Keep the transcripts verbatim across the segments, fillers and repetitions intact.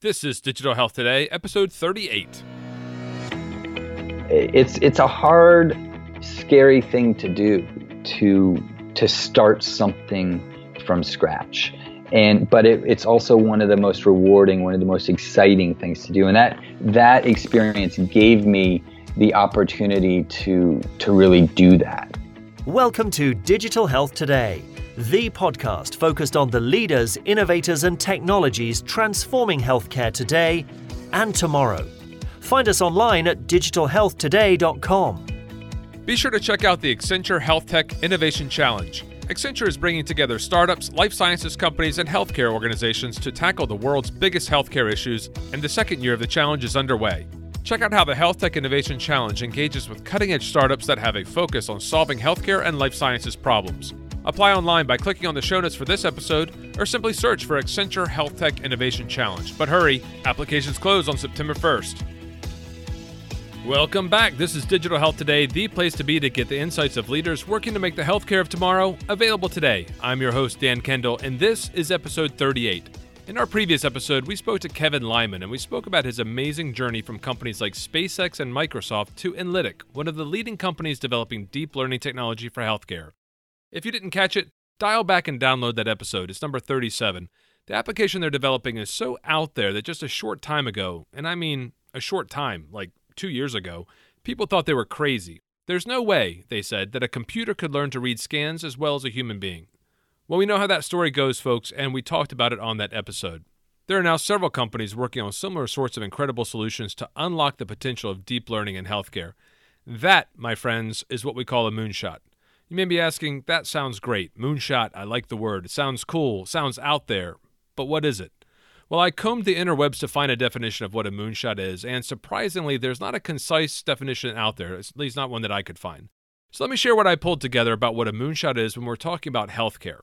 This is Digital Health Today, episode thirty-eight. It's it's a hard, scary thing to do to to start something from scratch. And but it, it's also one of the most rewarding, one of the most exciting things to do. And that that experience gave me the opportunity to to really do that. Welcome to Digital Health Today, the podcast focused on the leaders, innovators, and technologies transforming healthcare today and tomorrow. Find us online at digital health today dot com. Be sure to check out the Accenture Health Tech Innovation Challenge. Accenture is bringing together startups, life sciences companies, and healthcare organizations to tackle the world's biggest healthcare issues, and the second year of the challenge is underway. Check out how the Health Tech Innovation Challenge engages with cutting-edge startups that have a focus on solving healthcare and life sciences problems. Apply online by clicking on the show notes for this episode, or simply search for Accenture Health Tech Innovation Challenge. But hurry, applications close on September first. Welcome back. This is Digital Health Today, the place to be to get the insights of leaders working to make the healthcare of tomorrow available today. I'm your host, Dan Kendall, and this is episode thirty-eight. In our previous episode, we spoke to Kevin Lyman, and we spoke about his amazing journey from companies like SpaceX and Microsoft to Enlitic, one of the leading companies developing deep learning technology for healthcare. If you didn't catch it, dial back and download that episode. It's number thirty-seven. The application they're developing is so out there that just a short time ago, and I mean a short time, like two years ago, people thought they were crazy. There's no way, they said, that a computer could learn to read scans as well as a human being. Well, we know how that story goes, folks, and we talked about it on that episode. There are now several companies working on similar sorts of incredible solutions to unlock the potential of deep learning in healthcare. That, my friends, is what we call a moonshot. You may be asking, that sounds great. Moonshot, I like the word. It sounds cool, sounds out there. But what is it? Well, I combed the interwebs to find a definition of what a moonshot is, and surprisingly, there's not a concise definition out there, at least not one that I could find. So let me share what I pulled together about what a moonshot is when we're talking about healthcare.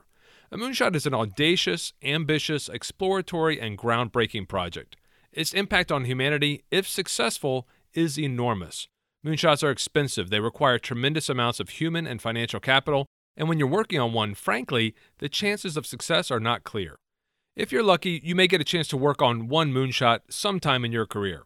A moonshot is an audacious, ambitious, exploratory, and groundbreaking project. Its impact on humanity, if successful, is enormous. Moonshots are expensive. They require tremendous amounts of human and financial capital, and when you're working on one, frankly, the chances of success are not clear. If you're lucky, you may get a chance to work on one moonshot sometime in your career.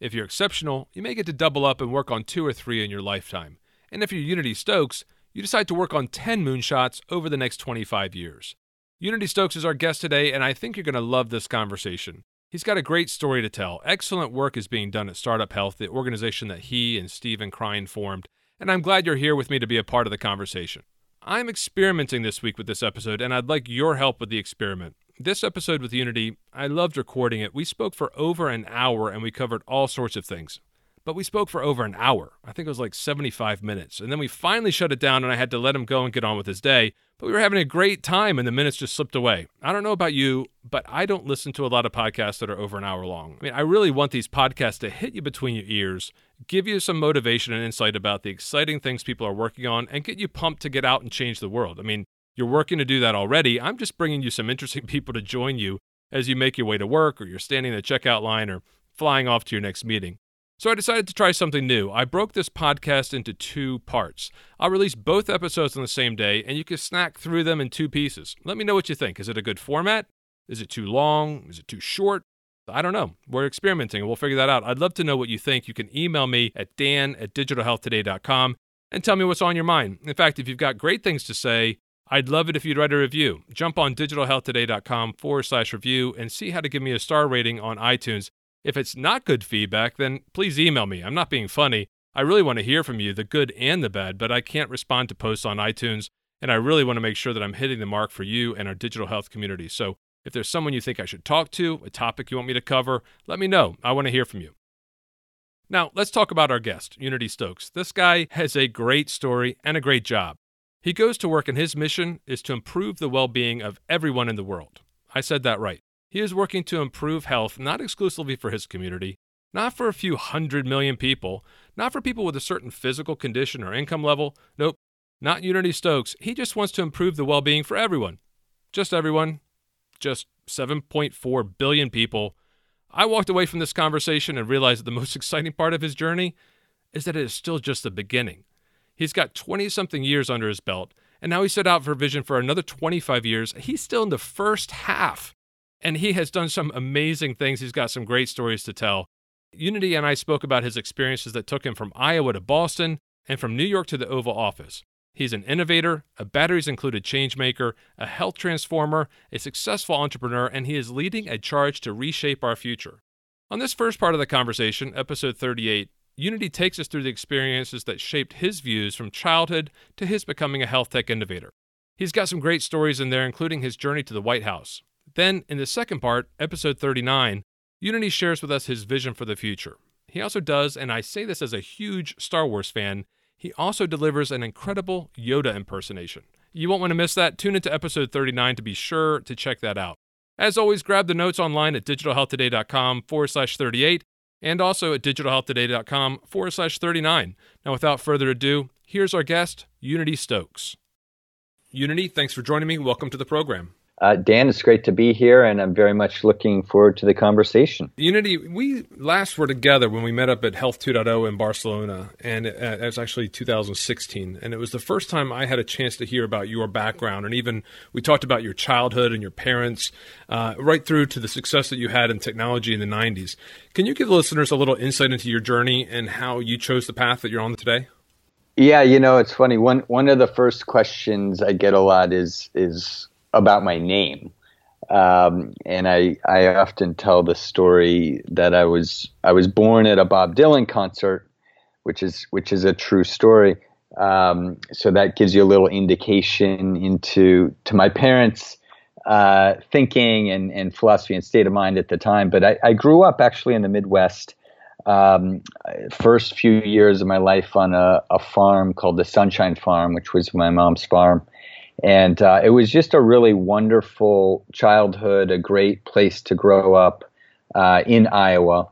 If you're exceptional, you may get to double up and work on two or three in your lifetime. And if you're Unity Stokes, you decide to work on ten moonshots over the next twenty-five years. Unity Stokes is our guest today, and I think you're going to love this conversation. He's got a great story to tell. Excellent work is being done at Startup Health, the organization that he and Steven Krein formed, and I'm glad you're here with me to be a part of the conversation. I'm experimenting this week with this episode, and I'd like your help with the experiment. This episode with Unity, I loved recording it. We spoke for over an hour, and we covered all sorts of things. But we spoke for over an hour. I think it was like seventy-five minutes. And then we finally shut it down and I had to let him go and get on with his day. But we were having a great time and the minutes just slipped away. I don't know about you, but I don't listen to a lot of podcasts that are over an hour long. I mean, I really want these podcasts to hit you between your ears, give you some motivation and insight about the exciting things people are working on, and get you pumped to get out and change the world. I mean, you're working to do that already. I'm just bringing you some interesting people to join you as you make your way to work or you're standing in the checkout line or flying off to your next meeting. So I decided to try something new. I broke this podcast into two parts. I'll release both episodes on the same day, and you can snack through them in two pieces. Let me know what you think. Is it a good format? Is it too long? Is it too short? I don't know. We're experimenting, and we'll figure that out. I'd love to know what you think. You can email me at dan at digital health today dot com and tell me what's on your mind. In fact, if you've got great things to say, I'd love it if you'd write a review. Jump on digital health today dot com forward slash review and see how to give me a star rating on iTunes. If it's not good feedback, then please email me. I'm not being funny. I really want to hear from you, the good and the bad, but I can't respond to posts on iTunes, and I really want to make sure that I'm hitting the mark for you and our digital health community. So if there's someone you think I should talk to, a topic you want me to cover, let me know. I want to hear from you. Now, let's talk about our guest, Unity Stokes. This guy has a great story and a great job. He goes to work, and his mission is to improve the well-being of everyone in the world. I said that right. He is working to improve health, not exclusively for his community, not for a few hundred million people, not for people with a certain physical condition or income level. Nope, not Unity Stokes. He just wants to improve the well-being for everyone. Just everyone. Just seven point four billion people. I walked away from this conversation and realized that the most exciting part of his journey is that it is still just the beginning. He's got twenty-something years under his belt, and now he's set out for a vision for another twenty-five years. He's still in the first half. And he has done some amazing things. He's got some great stories to tell. Unity and I spoke about his experiences that took him from Iowa to Boston and from New York to the Oval Office. He's an innovator, a batteries-included changemaker, a health transformer, a successful entrepreneur, and he is leading a charge to reshape our future. On this first part of the conversation, episode thirty-eight, Unity takes us through the experiences that shaped his views from childhood to his becoming a health tech innovator. He's got some great stories in there, including his journey to the White House. Then, in the second part, episode thirty-nine, Unity shares with us his vision for the future. He also does, and I say this as a huge Star Wars fan, he also delivers an incredible Yoda impersonation. You won't want to miss that. Tune into episode thirty-nine to be sure to check that out. As always, grab the notes online at digitalhealthtoday.com forward slash 38 and also at digitalhealthtoday.com forward slash 39. Now, without further ado, here's our guest, Unity Stokes. Unity, thanks for joining me. Welcome to the program. Uh, Dan, it's great to be here, and I'm very much looking forward to the conversation. Unity, we last were together when we met up at Health two point oh in Barcelona, and it, uh, it was actually two thousand sixteen, and it was the first time I had a chance to hear about your background, and even we talked about your childhood and your parents, uh, right through to the success that you had in technology in the nineties. Can you give listeners a little insight into your journey and how you chose the path that you're on today? Yeah, you know, it's funny. One one of the first questions I get a lot is is... about my name. Um, and I, I often tell the story that I was, I was born at a Bob Dylan concert, which is, which is a true story. Um, so that gives you a little indication into, to my parents, uh, thinking and, and philosophy and state of mind at the time. But I, I grew up actually in the Midwest, um, first few years of my life on a, a farm called the Sunshine Farm, which was my mom's farm. And uh, it was just a really wonderful childhood, a great place to grow up uh, in Iowa,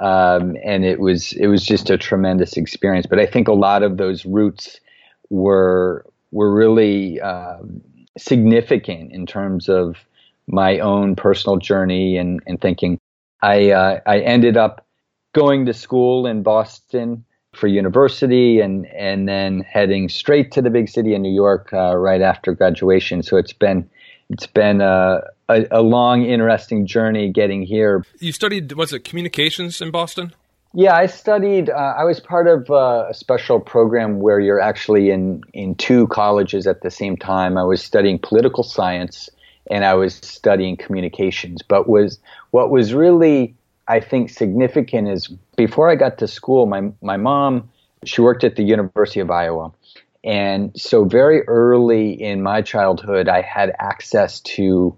um, and it was it was just a tremendous experience. But I think a lot of those roots were were really uh, significant in terms of my own personal journey and, and thinking. I uh, I ended up going to school in Boston for university and and then heading straight to the big city in New York uh, right after graduation. So it's been it's been a, a, a long, interesting journey getting here. You studied, was it communications in Boston? Yeah, I studied, uh, I was part of a special program where you're actually in, in two colleges at the same time. I was studying political science and I was studying communications. But was what was really I think significant is before I got to school, my my mom, she worked at the University of Iowa. And so very early in my childhood, I had access to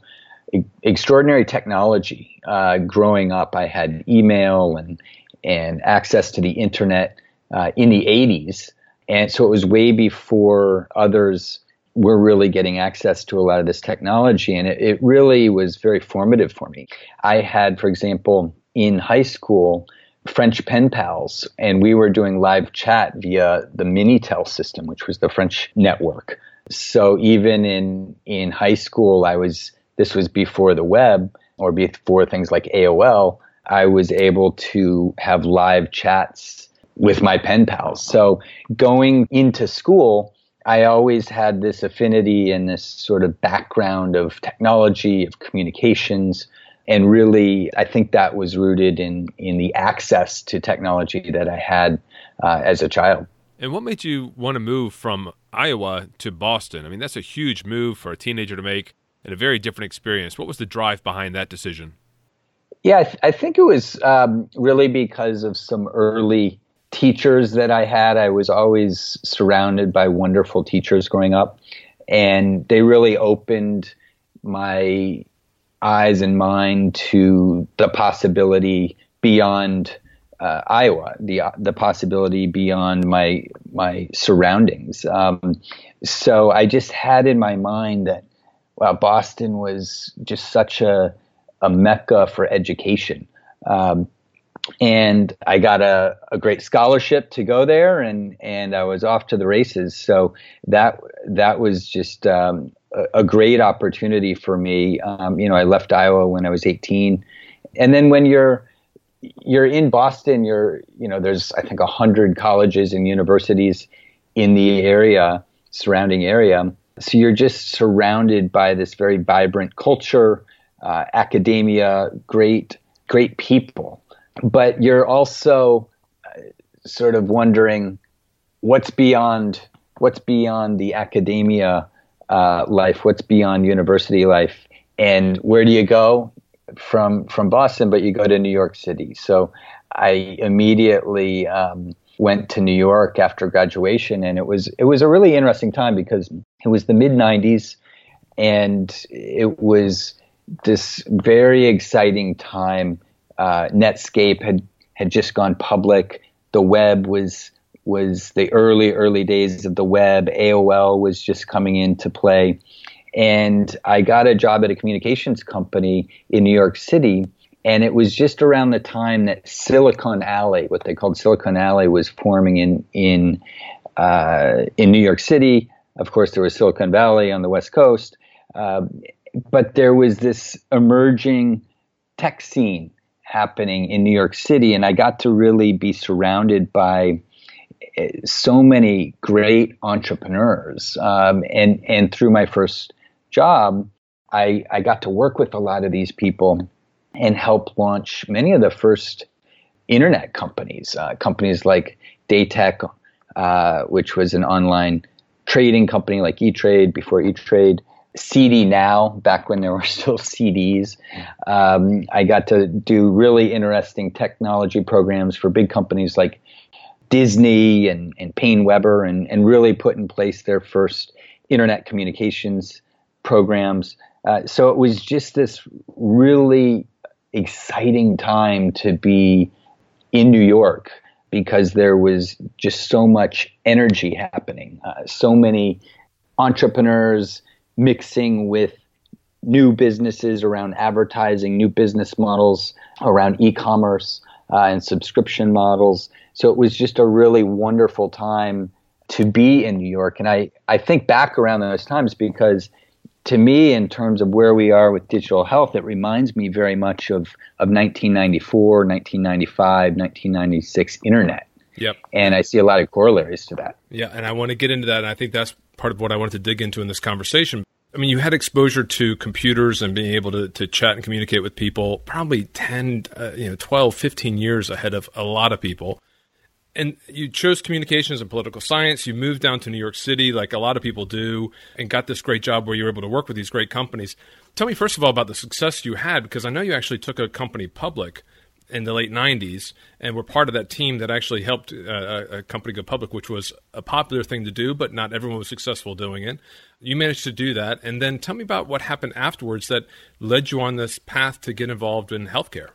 e- extraordinary technology. Uh, growing up, I had email and and access to the internet uh, in the eighties. And so it was way before others were really getting access to a lot of this technology. And it, it really was very formative for me. I had, for example, in high school, French pen pals, and we were doing live chat via the Minitel system, which was the French network. So even in in high school, I was this was before the web or before things like A O L. I was able to have live chats with my pen pals. So going into school, I always had this affinity and this sort of background of technology, of communications. And really, I think that was rooted in, in the access to technology that I had uh, as a child. And what made you want to move from Iowa to Boston? I mean, that's a huge move for a teenager to make and a very different experience. What was the drive behind that decision? Yeah, I, th- I think it was um, really because of some early teachers that I had. I was always surrounded by wonderful teachers growing up, and they really opened my eyes and mind to the possibility beyond uh, Iowa, the the possibility beyond my my surroundings. Um, so I just had in my mind that wow, Boston was just such a a mecca for education, um, and I got a, a great scholarship to go there, and and I was off to the races. So that that was just Um, a great opportunity for me. Um, you know, I left Iowa when I was eighteen. And then when you're, you're in Boston, you're, you know, there's, I think a hundred colleges and universities in the area, surrounding area. So you're just surrounded by this very vibrant culture, uh, academia, great, great people. But you're also sort of wondering what's beyond what's beyond the academia uh, life, what's beyond university life, and where do you go from from Boston? But you go to New York City. So I immediately um, went to New York after graduation, and it was it was a really interesting time because it was the mid nineties, and it was this very exciting time. Uh, Netscape had, had just gone public. The web was was the early, early days of the web. A O L was just coming into play. And I got a job at a communications company in New York City. And it was just around the time that Silicon Alley, what they called Silicon Alley, was forming in, in, uh, in New York City. Of course, there was Silicon Valley on the West Coast. Uh, but there was this emerging tech scene happening in New York City, and I got to really be surrounded by so many great entrepreneurs. Um, and and through my first job, I I got to work with a lot of these people and help launch many of the first internet companies, uh, companies like Daytech, uh, which was an online trading company, like E-Trade before E-Trade. C D Now, back when there were still C Ds. Um, I got to do really interesting technology programs for big companies like Disney and, and Payne Webber and, and really put in place their first internet communications programs. Uh, so it was just this really exciting time to be in New York because there was just so much energy happening, uh, so many entrepreneurs mixing with new businesses around advertising, new business models around e-commerce uh, and subscription models. So it was just a really wonderful time to be in New York. And I, I think back around those times because to me, in terms of where we are with digital health, it reminds me very much of, of nineteen ninety-four, nineteen ninety-five, nineteen ninety-six internet. Yep. And I see a lot of corollaries to that. Yeah, and I want to get into that. And I think that's part of what I wanted to dig into in this conversation. I mean, you had exposure to computers and being able to, to chat and communicate with people probably ten, uh, you know, twelve, fifteen years ahead of a lot of people. And you chose communications and political science. You moved down to New York City like a lot of people do and got this great job where you were able to work with these great companies. Tell me, first of all, about the success you had, because I know you actually took a company public in the late nineties and were part of that team that actually helped uh, a company go public, which was a popular thing to do, but not everyone was successful doing it. You managed to do that. And then tell me about what happened afterwards that led you on this path to get involved in healthcare.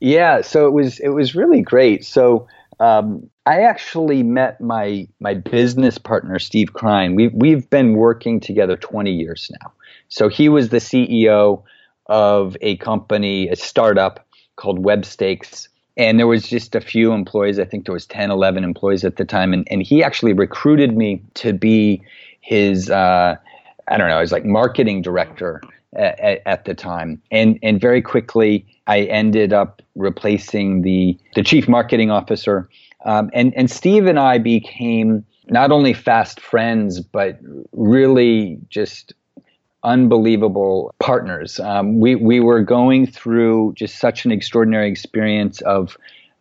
Yeah, so it was it was really great. So um, I actually met my my business partner, Steve Krein. We've, we've been working together twenty years now. So he was the C E O of a company, a startup, called Webstakes. And there was just a few employees. I think there was ten, eleven employees at the time. And, and he actually recruited me to be his, uh, I don't know, I was like marketing director at, at the time. And and very quickly, I ended up replacing the, the chief marketing officer. Um, and, and Steve and I became not only fast friends, but really just unbelievable partners. Um, we, we were going through just such an extraordinary experience of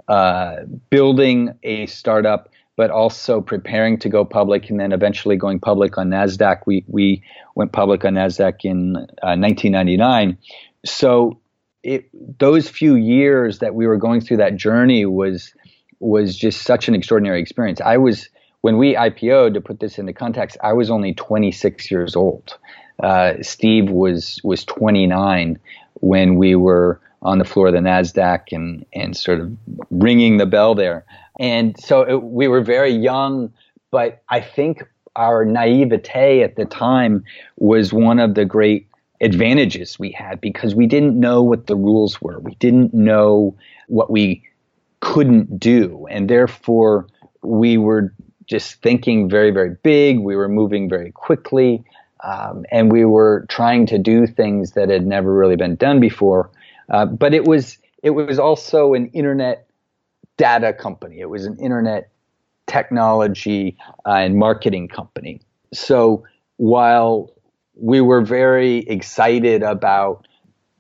uh, building a startup, but also preparing to go public and then eventually going public on NASDAQ. We, we went public on NASDAQ in uh, nineteen ninety-nine. So it, those few years that we were going through that journey was, was just such an extraordinary experience. I was, when we I P O'd, to put this into context, I was only twenty-six years old. Uh, Steve was was twenty-nine when we were on the floor of the NASDAQ and, and sort of ringing the bell there. And so it, we were very young, but I think our naivete at the time was one of the great advantages we had because we didn't know what the rules were. We didn't know what we couldn't do. And therefore, we were just thinking very, very big. We were moving very quickly. Um, and we were trying to do things that had never really been done before. Uh, but it was it was also an internet data company. It was an internet technology uh, and marketing company. So while we were very excited about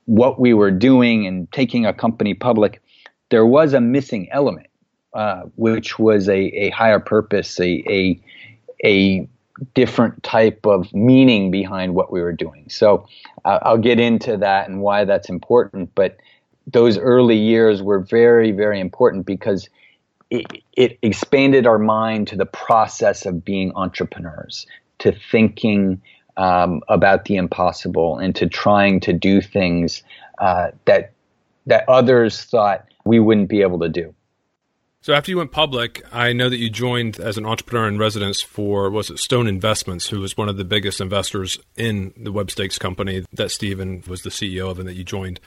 what we were doing and taking a company public, there was a missing element, uh, which was a, a higher purpose, a, a, a different type of meaning behind what we were doing. So uh, I'll get into that and why that's important. But those early years were very, very important because it, it expanded our mind to the process of being entrepreneurs, to thinking um, about the impossible, and to trying to do things uh, that that others thought we wouldn't be able to do. So after you went public, I know that you joined as an entrepreneur in residence for, was it Stone Investments, who was one of the biggest investors in the Webstakes company that Steven was the C E O of and that you joined.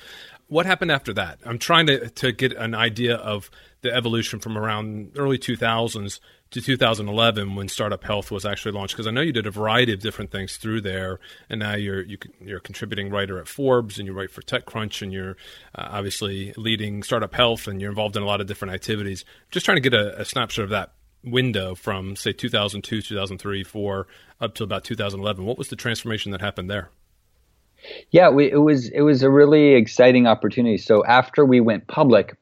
What happened after that? I'm trying to, to get an idea of the evolution from around early two thousands to two thousand eleven when Startup Health was actually launched, because I know you did a variety of different things through there, and now you're you, you're a contributing writer at Forbes, and you write for TechCrunch, and you're uh, obviously leading Startup Health, and you're involved in a lot of different activities. Just trying to get a, a snapshot of that window from, say, two thousand two, two thousand three, two thousand four, up to about two thousand eleven. What was the transformation that happened there? Yeah, we, it was it was a really exciting opportunity. So after we went public,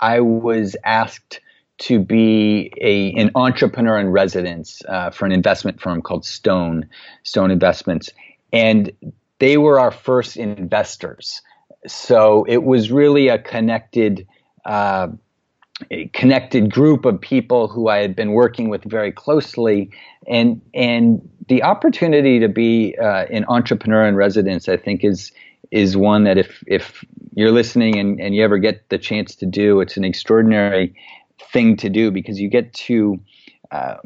I was asked to be a an entrepreneur in residence uh, for an investment firm called Stone, Stone Investments. And they were our first investors. So it was really a connected uh, a connected group of people who I had been working with very closely. And and the opportunity to be uh, an entrepreneur in residence, I think, is is one that if if you're listening and, and you ever get the chance to do, it's an extraordinary thing to do because you get to uh,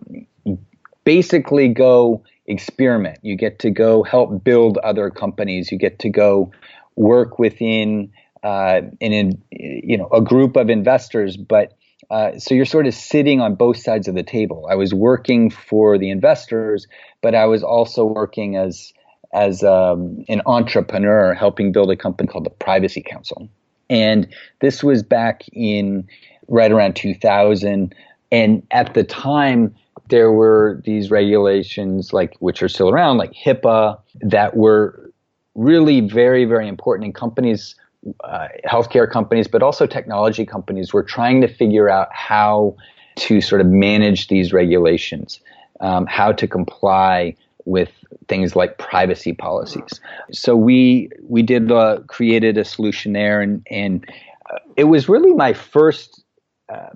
basically go experiment. You get to go help build other companies. You get to go work within uh, an in, you know a group of investors. But uh, so you're sort of sitting on both sides of the table. I was working for the investors, but I was also working as as um, an entrepreneur, helping build a company called the Privacy Council. And this was back in right around two thousand. And at the time, there were these regulations, like which are still around, like HIPAA, that were really very, very important. And companies, uh, healthcare companies, but also technology companies, were trying to figure out how to sort of manage these regulations, um, how to comply with things like privacy policies. So we we did uh, created a solution there, and and uh, it was really my first uh,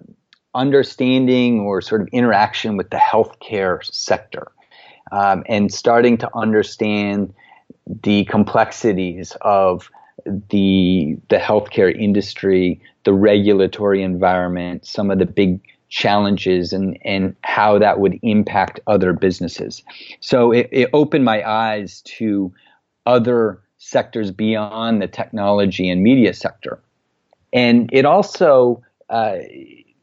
understanding or sort of interaction with the healthcare sector, um, and starting to understand the complexities of the the healthcare industry, the regulatory environment, some of the big challenges, and, and how that would impact other businesses. So it, it opened my eyes to other sectors beyond the technology and media sector. And it also uh,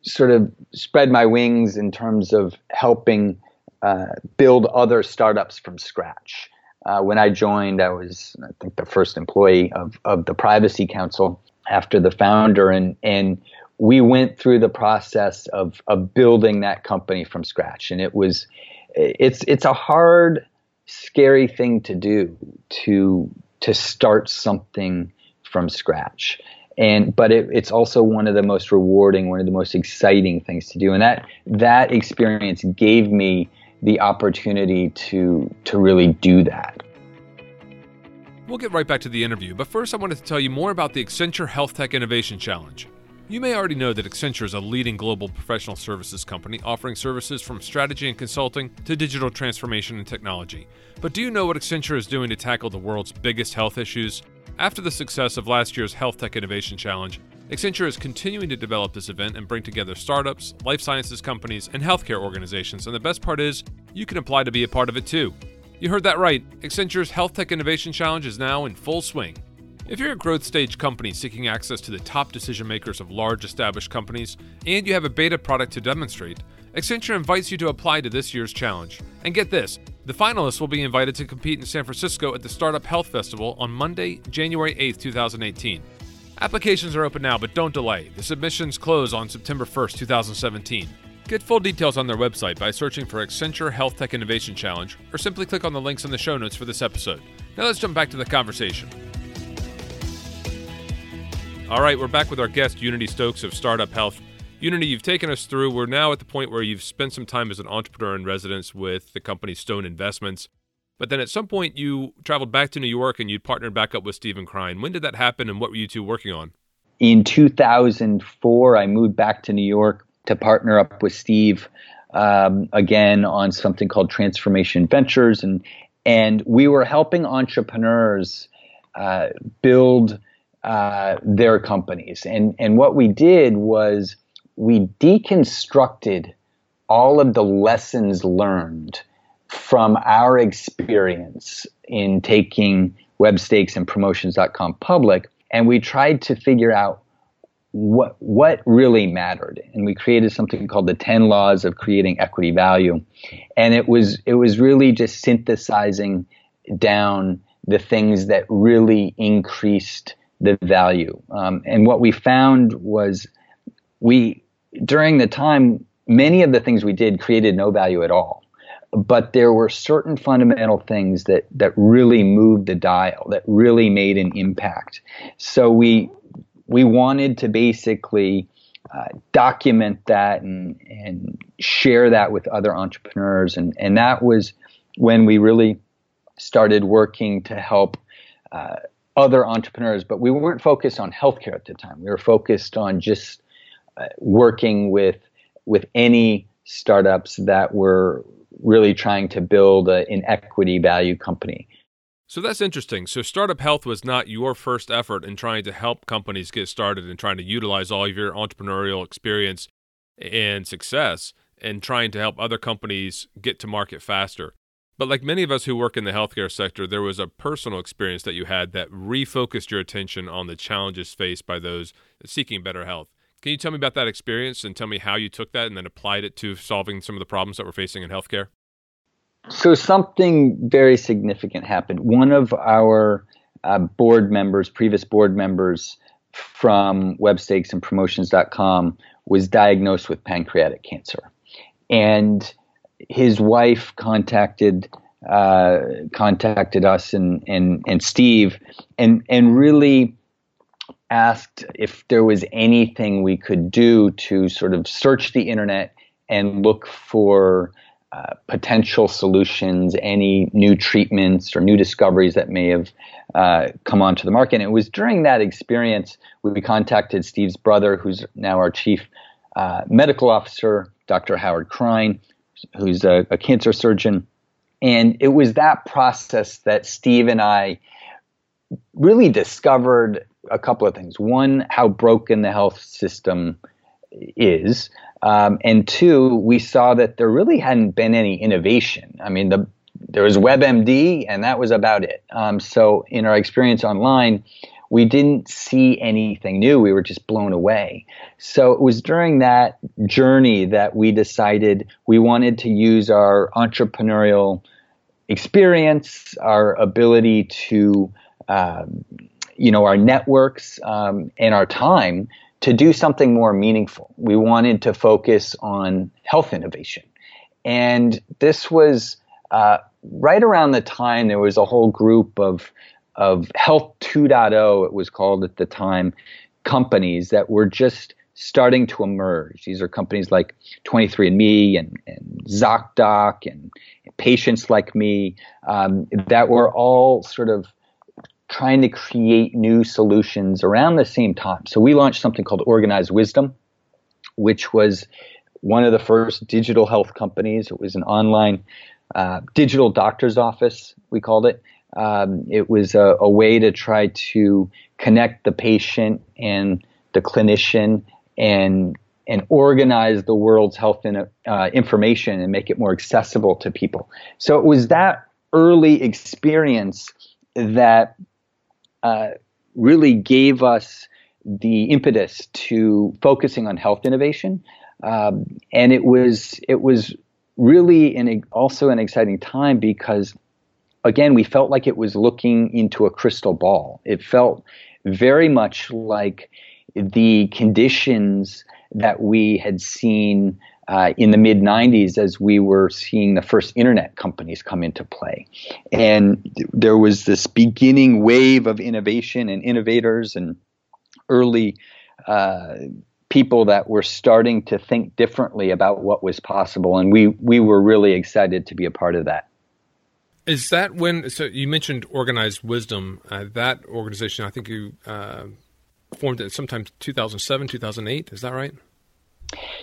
sort of spread my wings in terms of helping uh, build other startups from scratch. Uh, when I joined, I was, I think, the first employee of, of the Privacy Council after the founder, and and we went through the process of, of building that company from scratch. And it was, it's, it's a hard, scary thing to do, to, to start something from scratch. And, but it, it's also one of the most rewarding, one of the most exciting things to do. And that, that experience gave me the opportunity to, to really do that. We'll get right back to the interview, but first I wanted to tell you more about the Accenture Health Tech Innovation Challenge. You may already know that Accenture is a leading global professional services company offering services from strategy and consulting to digital transformation and technology. But do you know what Accenture is doing to tackle the world's biggest health issues? After the success of last year's Health Tech Innovation Challenge, Accenture is continuing to develop this event and bring together startups, life sciences companies, and healthcare organizations. And the best part is, you can apply to be a part of it too. You heard that right. Accenture's Health Tech Innovation Challenge is now in full swing. If you're a growth stage company seeking access to the top decision makers of large established companies, and you have a beta product to demonstrate, Accenture invites you to apply to this year's challenge. And get this, the finalists will be invited to compete in San Francisco at the Startup Health Festival on Monday, January eighth, twenty eighteen. Applications are open now, but don't delay. The submissions close on September first, twenty seventeen. Get full details on their website by searching for Accenture Health Tech Innovation Challenge, or simply click on the links in the show notes for this episode. Now let's jump back to the conversation. All right, we're back with our guest, Unity Stokes of Startup Health. Unity, you've taken us through. We're now at the point where you've spent some time as an entrepreneur in residence with the company Stone Investments. But then at some point, you traveled back to New York and you partnered back up with Steven Krein. When did that happen, and what were you two working on? In two thousand four, I moved back to New York to partner up with Steve um, again on something called Transformation Ventures. And, and we were helping entrepreneurs uh, build uh, their companies. And, and what we did was we deconstructed all of the lessons learned from our experience in taking Webstakes and Promotions dot com public, and we tried to figure out what what really mattered. And we created something called the ten Laws of Creating Equity Value. And it was it was really just synthesizing down the things that really increased the value. Um, and what we found was we, during the time, many of the things we did created no value at all. But there were certain fundamental things that, that really moved the dial, that really made an impact. So we we wanted to basically uh, document that and and share that with other entrepreneurs. And, and that was when we really started working to help uh, other entrepreneurs. But we weren't focused on healthcare at the time. We were focused on just uh, working with with any startups that were really trying to build a, an equity value company. So that's interesting. So Startup Health was not your first effort in trying to help companies get started and trying to utilize all of your entrepreneurial experience and success and trying to help other companies get to market faster. But like many of us who work in the healthcare sector, there was a personal experience that you had that refocused your attention on the challenges faced by those seeking better health. Can you tell me about that experience and tell me how you took that and then applied it to solving some of the problems that we're facing in healthcare? So something very significant happened. One of our uh, board members, previous board members from Webstakes and Promotions dot com, was diagnosed with pancreatic cancer. And his wife contacted uh, contacted us and, and, and Steve and, and really asked if there was anything we could do to sort of search the internet and look for uh, potential solutions, any new treatments or new discoveries that may have uh, come onto the market. And it was during that experience we contacted Steve's brother, who's now our chief uh, medical officer, Doctor Howard Krein, who's a, a cancer surgeon. And it was that process that Steve and I really discovered a couple of things. One, how broken the health system is. Um, and two, we saw that there really hadn't been any innovation. I mean, the, there was WebMD and that was about it. Um, so in our experience online, we didn't see anything new. We were just blown away. So it was during that journey that we decided we wanted to use our entrepreneurial experience, our ability to um, you know, our networks um, and our time to do something more meaningful. We wanted to focus on health innovation. And this was uh, right around the time there was a whole group of of Health two point oh, it was called at the time, companies that were just starting to emerge. These are companies like twenty-three and me and, and ZocDoc and Patients Like Me um, that were all sort of trying to create new solutions around the same time. So we launched something called Organized Wisdom, which was one of the first digital health companies. It was an online uh, digital doctor's office, we called it. Um, it was a, a way to try to connect the patient and the clinician and and organize the world's health in, uh, information and make it more accessible to people. So it was that early experience that Uh, really gave us the impetus to focusing on health innovation, um, and it was it was really an, also an exciting time because, again, we felt like it was looking into a crystal ball. It felt very much like the conditions that we had seen uh, in the mid nineties as we were seeing the first internet companies come into play. And th- there was this beginning wave of innovation and innovators and early uh, people that were starting to think differently about what was possible. And we, we were really excited to be a part of that. Is that when, so you mentioned Organized Wisdom, uh, that organization, I think you uh, formed it sometime two thousand seven, two thousand eight, is that right?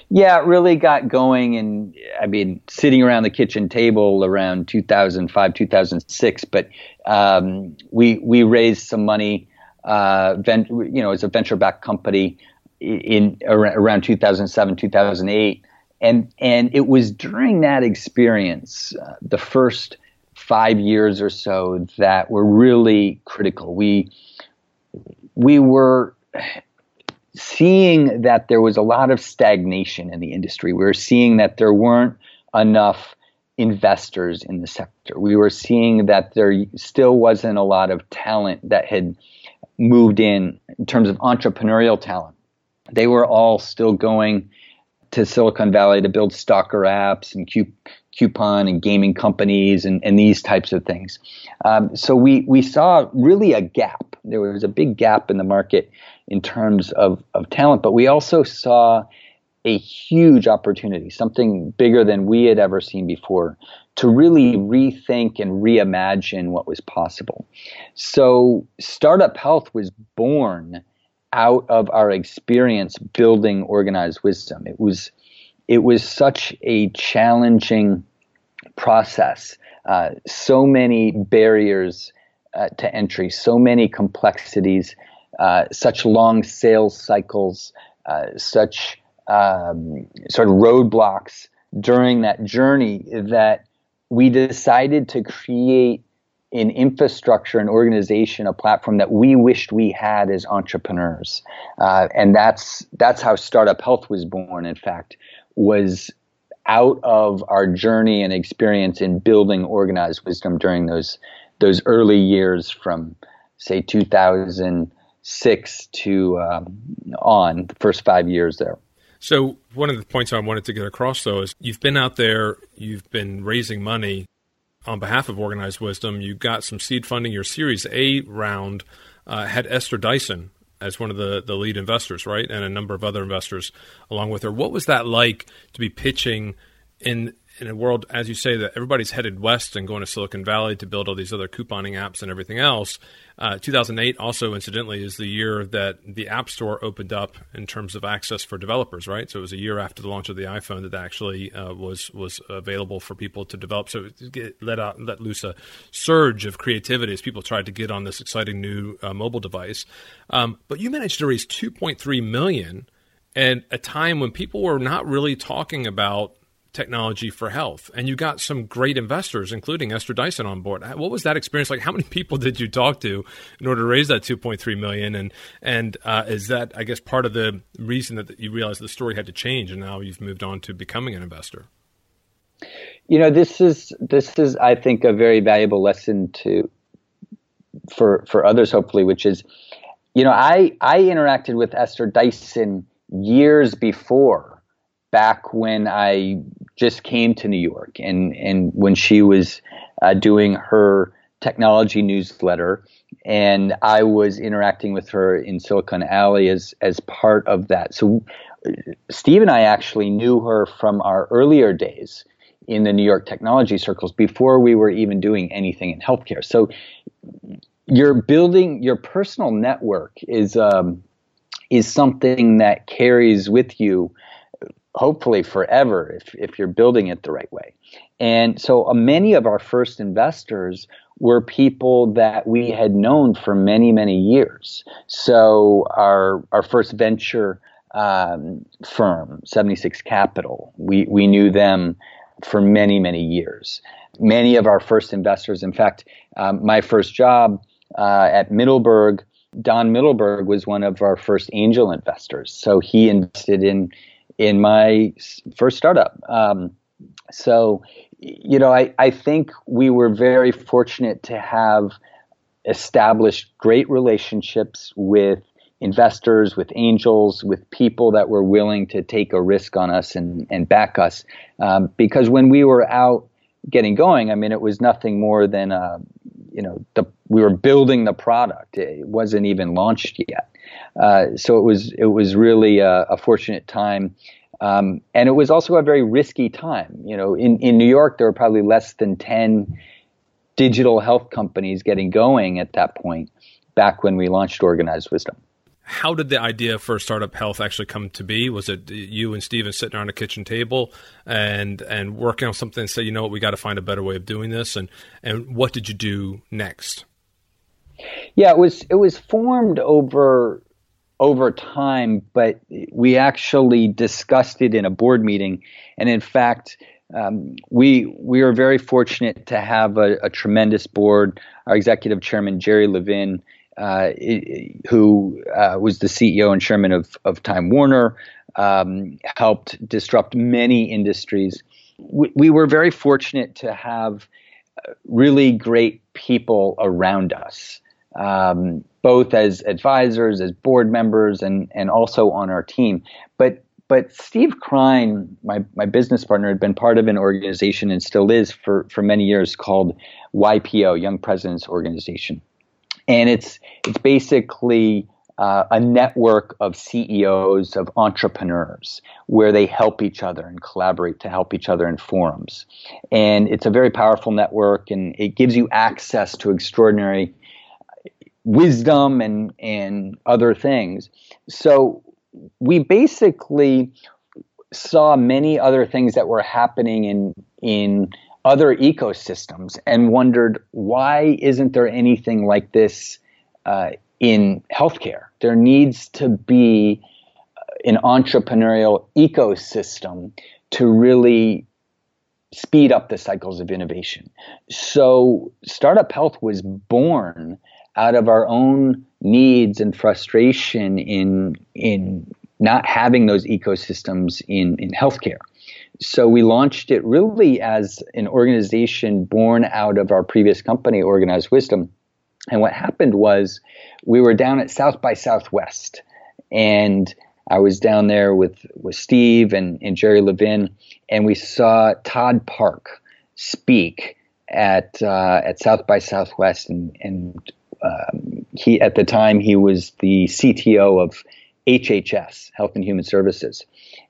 Yeah, it really got going in, I mean, sitting around the kitchen table around two thousand five, two thousand six, but um, we we raised some money, uh, vent, you know, as a venture-backed company in, in around two thousand seven, two thousand eight, and, and it was during that experience, uh, the first five years or so, that were really critical. We we were... seeing that there was a lot of stagnation in the industry. We were seeing that there weren't enough investors in the sector. We were seeing that there still wasn't a lot of talent that had moved in, in terms of entrepreneurial talent. They were all still going to Silicon Valley to build stalker apps and coup- coupon and gaming companies and, and these types of things. Um, so we, we saw really a gap. There was a big gap in the market in terms of, of talent, but we also saw a huge opportunity, something bigger than we had ever seen before, to really rethink and reimagine what was possible. So Startup Health was born out of our experience building Organized Wisdom. It was it was such a challenging process, uh, so many barriers uh, to entry, so many complexities, Uh, such long sales cycles, uh, such um, sort of roadblocks during that journey, that we decided to create an infrastructure, an organization, a platform that we wished we had as entrepreneurs. Uh, and that's that's how Startup Health was born, in fact, was out of our journey and experience in building Organized Wisdom during those those early years from, say, two thousand six to um, on the first five years there. So one of the points I wanted to get across, though, is you've been out there, you've been raising money on behalf of Organized Wisdom. You got some seed funding. Your Series A round uh, had Esther Dyson as one of the, the lead investors, right, and a number of other investors along with her. What was that like to be pitching in in a world, as you say, that everybody's headed west and going to Silicon Valley to build all these other couponing apps and everything else? Uh, two thousand eight also, incidentally, is the year that the App Store opened up in terms of access for developers, right? So it was a year after the launch of the iPhone that actually uh, was was available for people to develop. So it let, out, let loose a surge of creativity as people tried to get on this exciting new uh, mobile device. Um, but you managed to raise two point three million dollars at a time when people were not really talking about technology for health, and you got some great investors, including Esther Dyson, on board. What was that experience like? How many people did you talk to in order to raise that two point three million dollars? And and uh, is that, I guess, part of the reason that you realized the story had to change, and now you've moved on to becoming an investor? You know, this is this is I think a very valuable lesson to for for others, hopefully, which is, you know, I I interacted with Esther Dyson years before, back when I just came to New York, and, and when she was uh, doing her technology newsletter, and I was interacting with her in Silicon Alley as, as part of that. So Steve and I actually knew her from our earlier days in the New York technology circles before we were even doing anything in healthcare. So you're building your personal network is, um, is something that carries with you, hopefully forever, if if you're building it the right way. And so uh, many of our first investors were people that we had known for many, many years. So our our first venture um, firm, seventy-six Capital, we, we knew them for many, many years. Many of our first investors, in fact, um, my first job uh, at Middleburg, Don Middleburg was one of our first angel investors. So he invested in in my first startup. Um, so, you know, I, I think we were very fortunate to have established great relationships with investors, with angels, with people that were willing to take a risk on us and, and back us. Um, because when we were out getting going, I mean, it was nothing more than, uh, you know, the, we were building the product. It wasn't even launched yet. Uh, so it was it was really a, a fortunate time. Um, and it was also a very risky time. You know, in, in New York, there were probably less than ten digital health companies getting going at that point, back when we launched Organized Wisdom. How did the idea for Startup Health actually come to be? Was it you and Steven sitting around a kitchen table and and working on something and say, you know what, we got to find a better way of doing this? And and what did you do next? Yeah, it was it was formed over over time, but we actually discussed it in a board meeting. And in fact, um, we we are very fortunate to have a, a tremendous board. Our executive chairman, Jerry Levin, Uh, who uh, was the C E O and chairman of, of Time Warner, um, helped disrupt many industries. We, we were very fortunate to have really great people around us, um, both as advisors, as board members, and and also on our team. But but Steve Krein, my, my business partner, had been part of an organization and still is for, for many years called Y P O, Young Presidents Organization. And it's it's basically uh, a network of C E Os, of entrepreneurs, where they help each other and collaborate to help each other in forums. And it's a very powerful network, and it gives you access to extraordinary wisdom and, and other things. So we basically saw many other things that were happening in in. other ecosystems and wondered, why isn't there anything like this uh, in healthcare? There needs to be an entrepreneurial ecosystem to really speed up the cycles of innovation. So Startup Health was born out of our own needs and frustration in in not having those ecosystems in, in healthcare. So we launched it really as an organization born out of our previous company, Organized Wisdom. And what happened was we were down at South by Southwest, and I was down there with, with Steve and, and Jerry Levin, and we saw Todd Park speak at uh, at South by Southwest. And, and um, he at the time, he was the C T O of H H S, Health and Human Services.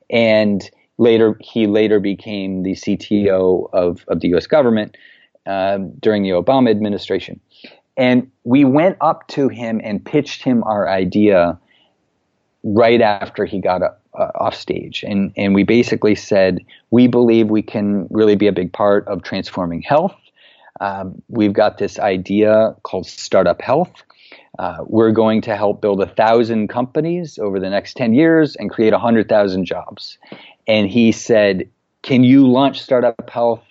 And Later, he later became the C T O of, of the U S government um, during the Obama administration. And we went up to him and pitched him our idea right after he got up, uh, off stage. And, and we basically said, we believe we can really be a big part of transforming health. Um, we've got this idea called Startup Health. Uh, we're going to help build a thousand companies over the next ten years and create one hundred thousand jobs. And he said, can you launch Startup Health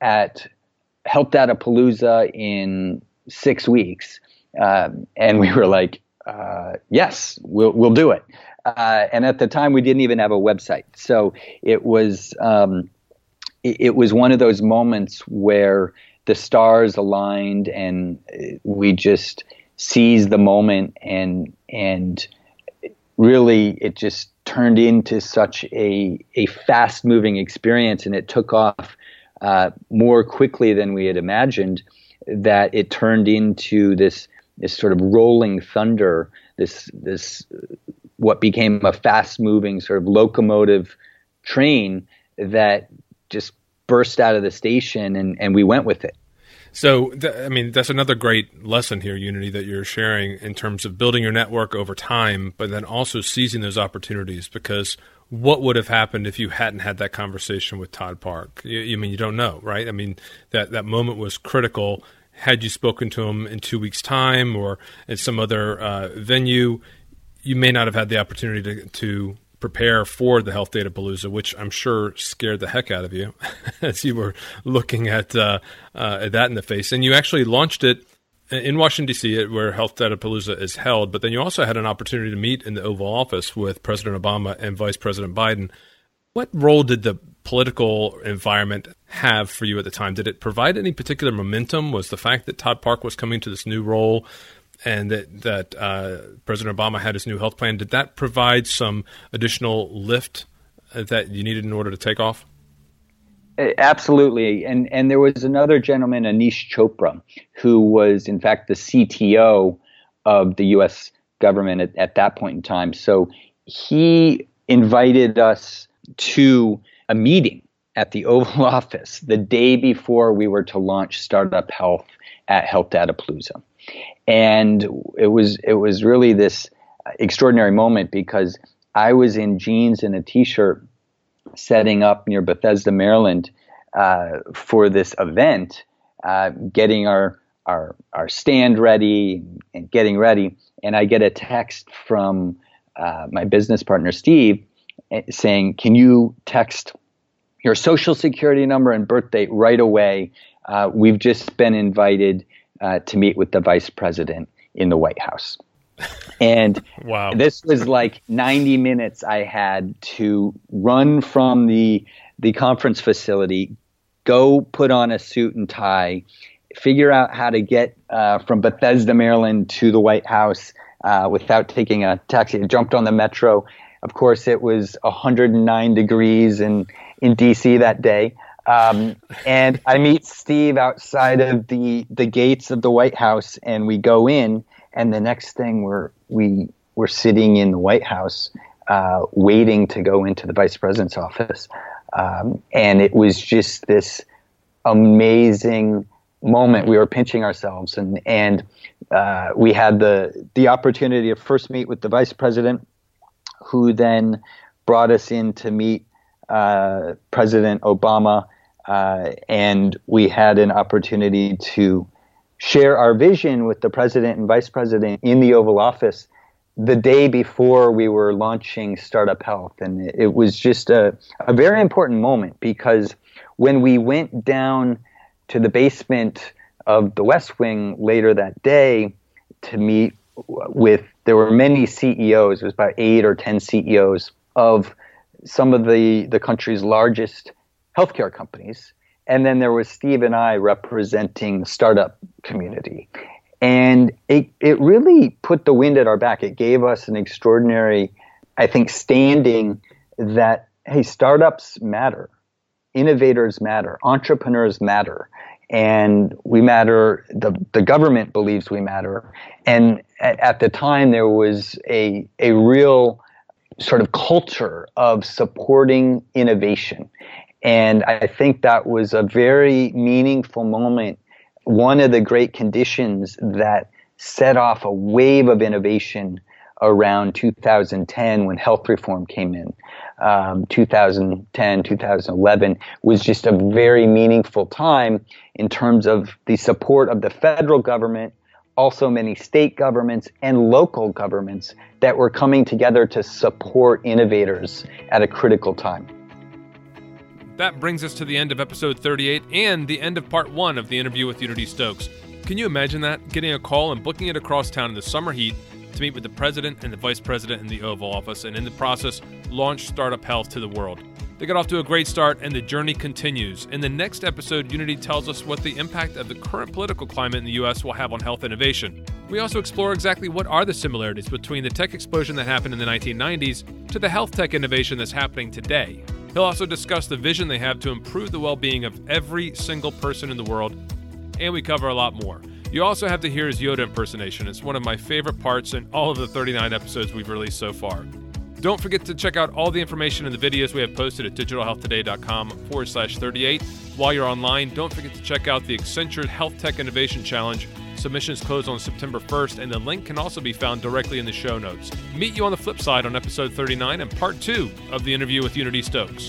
at Health Datapalooza in six weeks? Um, and we were like, uh, yes, we'll we'll do it. Uh, and at the time, we didn't even have a website. So it was um, it, it was one of those moments where the stars aligned and we just seized the moment and and really it just turned into such a a fast-moving experience, and it took off uh, more quickly than we had imagined, that it turned into this this sort of rolling thunder, this this what became a fast-moving sort of locomotive train that just burst out of the station, and, and we went with it. So, th- I mean, that's another great lesson here, Unity, that you're sharing in terms of building your network over time, but then also seizing those opportunities, because what would have happened if you hadn't had that conversation with Todd Park? You, you mean, you don't know, right? I mean, that, that moment was critical. Had you spoken to him in two weeks' time or at some other uh, venue, you may not have had the opportunity to, to prepare for the Health Datapalooza, which I'm sure scared the heck out of you as you were looking at uh, uh, at that in the face. And you actually launched it in Washington, D C, where Health Datapalooza is held. But then you also had an opportunity to meet in the Oval Office with President Obama and Vice President Biden. What role did the political environment have for you at the time? Did it provide any particular momentum? Was the fact that Todd Park was coming to this new role and that, that uh, President Obama had his new health plan, did that provide some additional lift that you needed in order to take off? Absolutely. And and there was another gentleman, Anish Chopra, who was, in fact, the C T O of the U S government at, at that point in time. So he invited us to a meeting at the Oval Office the day before we were to launch Startup Health at Health Datapalooza. And it was it was really this extraordinary moment because I was in jeans and a t-shirt setting up near Bethesda, Maryland uh, for this event, uh, getting our, our our stand ready and getting ready. And I get a text from uh, my business partner, Steve, saying, can you text your social security number and birth date right away? Uh, we've just been invited uh, to meet with the vice president in the White House. And wow. This was like ninety minutes I had to run from the the conference facility, go put on a suit and tie, figure out how to get uh, from Bethesda, Maryland to the White House uh, without taking a taxi. I jumped on the metro. Of course, it was one hundred nine degrees in, in D C that day. Um, and I meet Steve outside of the, the gates of the White House, and we go in. And the next thing, we're, we were sitting in the White House uh, waiting to go into the vice president's office. Um, and it was just this amazing moment. We were pinching ourselves. And, and uh, we had the, the opportunity to first meet with the vice president, who then brought us in to meet uh, President Obama. Uh, and we had an opportunity to share our vision with the president and vice president in the Oval Office the day before we were launching Startup Health. And it was just a, a very important moment, because when we went down to the basement of the West Wing later that day to meet with, there were many C E Os, it was about eight or ten C E Os of some of the, the country's largest healthcare companies. And then there was Steve and I representing the startup community. And it it really put the wind at our back. It gave us an extraordinary, I think, standing that, hey, startups matter. Innovators matter. Entrepreneurs matter. And we matter. The, the government believes we matter. And at, at the time, there was a a real sort of culture of supporting innovation. And I think that was a very meaningful moment, one of the great conditions that set off a wave of innovation around two thousand ten when health reform came in. Um, two thousand ten, two thousand eleven was just a very meaningful time in terms of the support of the federal government, also many state governments and local governments that were coming together to support innovators at a critical time. That brings us to the end of episode thirty-eight and the end of part one of the interview with Unity Stokes. Can you imagine that? Getting a call and booking it across town in the summer heat to meet with the president and the vice president in the Oval Office, and in the process, launch Startup Health to the world. They got off to a great start, and the journey continues. In the next episode, Unity tells us what the impact of the current political climate in the U S will have on health innovation. We also explore exactly what are the similarities between the tech explosion that happened in the nineteen nineties to the health tech innovation that's happening today. He'll also discuss the vision they have to improve the well-being of every single person in the world, and we cover a lot more. You also have to hear his Yoda impersonation. It's one of my favorite parts in all of the thirty-nine episodes we've released so far. Don't forget to check out all the information in the videos we have posted at digital health today dot com forward slash thirty-eight. While you're online, don't forget to check out the Accenture Health Tech Innovation Challenge. Submissions close on September first, and the link can also be found directly in the show notes. Meet you on the flip side on episode thirty-nine and part two of the interview with Unity Stokes.